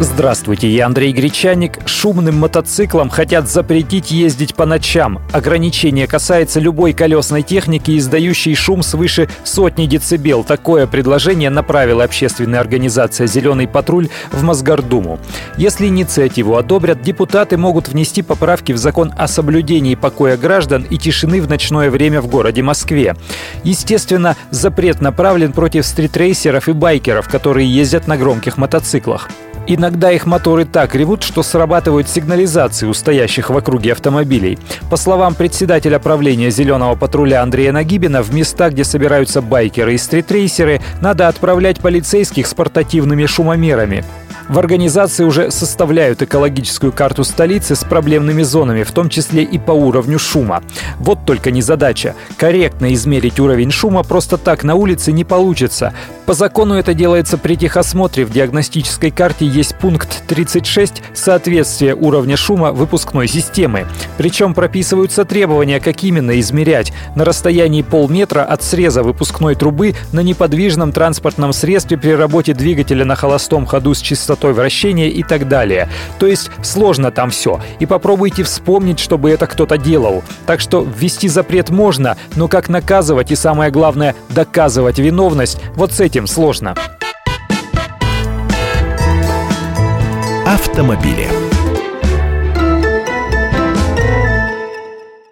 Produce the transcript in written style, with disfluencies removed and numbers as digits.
Здравствуйте, я Андрей Гречанник. Шумным мотоциклам хотят запретить ездить по ночам. Ограничение касается любой колесной техники, издающей шум свыше сотни децибел. Такое предложение направила общественная организация «Зеленый патруль» в Мосгордуму. Если инициативу одобрят, депутаты могут внести поправки в закон о соблюдении покоя граждан и тишины в ночное время в городе Москве. Естественно, запрет направлен против стритрейсеров и байкеров, которые ездят на громких мотоциклах. Иногда их моторы так ревут, что срабатывают сигнализации у стоящих в округе автомобилей. По словам председателя правления «Зеленого патруля» Андрея Нагибина, в места, где собираются байкеры и стритрейсеры, надо отправлять полицейских с портативными шумомерами. В организации уже составляют экологическую карту столицы с проблемными зонами, в том числе и по уровню шума. Вот только незадача. Корректно измерить уровень шума просто так на улице не получится. По закону это делается при техосмотре. В диагностической карте есть пункт 36 «Соответствие уровня шума выпускной системы». Причем прописываются требования, как именно измерять. На расстоянии полметра от среза выпускной трубы на неподвижном транспортном средстве при работе двигателя на холостом ходу с частотой вращения и так далее. То есть сложно там все. И попробуйте вспомнить, чтобы это кто-то делал. Так что ввести запрет можно, но как наказывать и, самое главное, доказывать виновность, вот с этим сложно. Автомобили.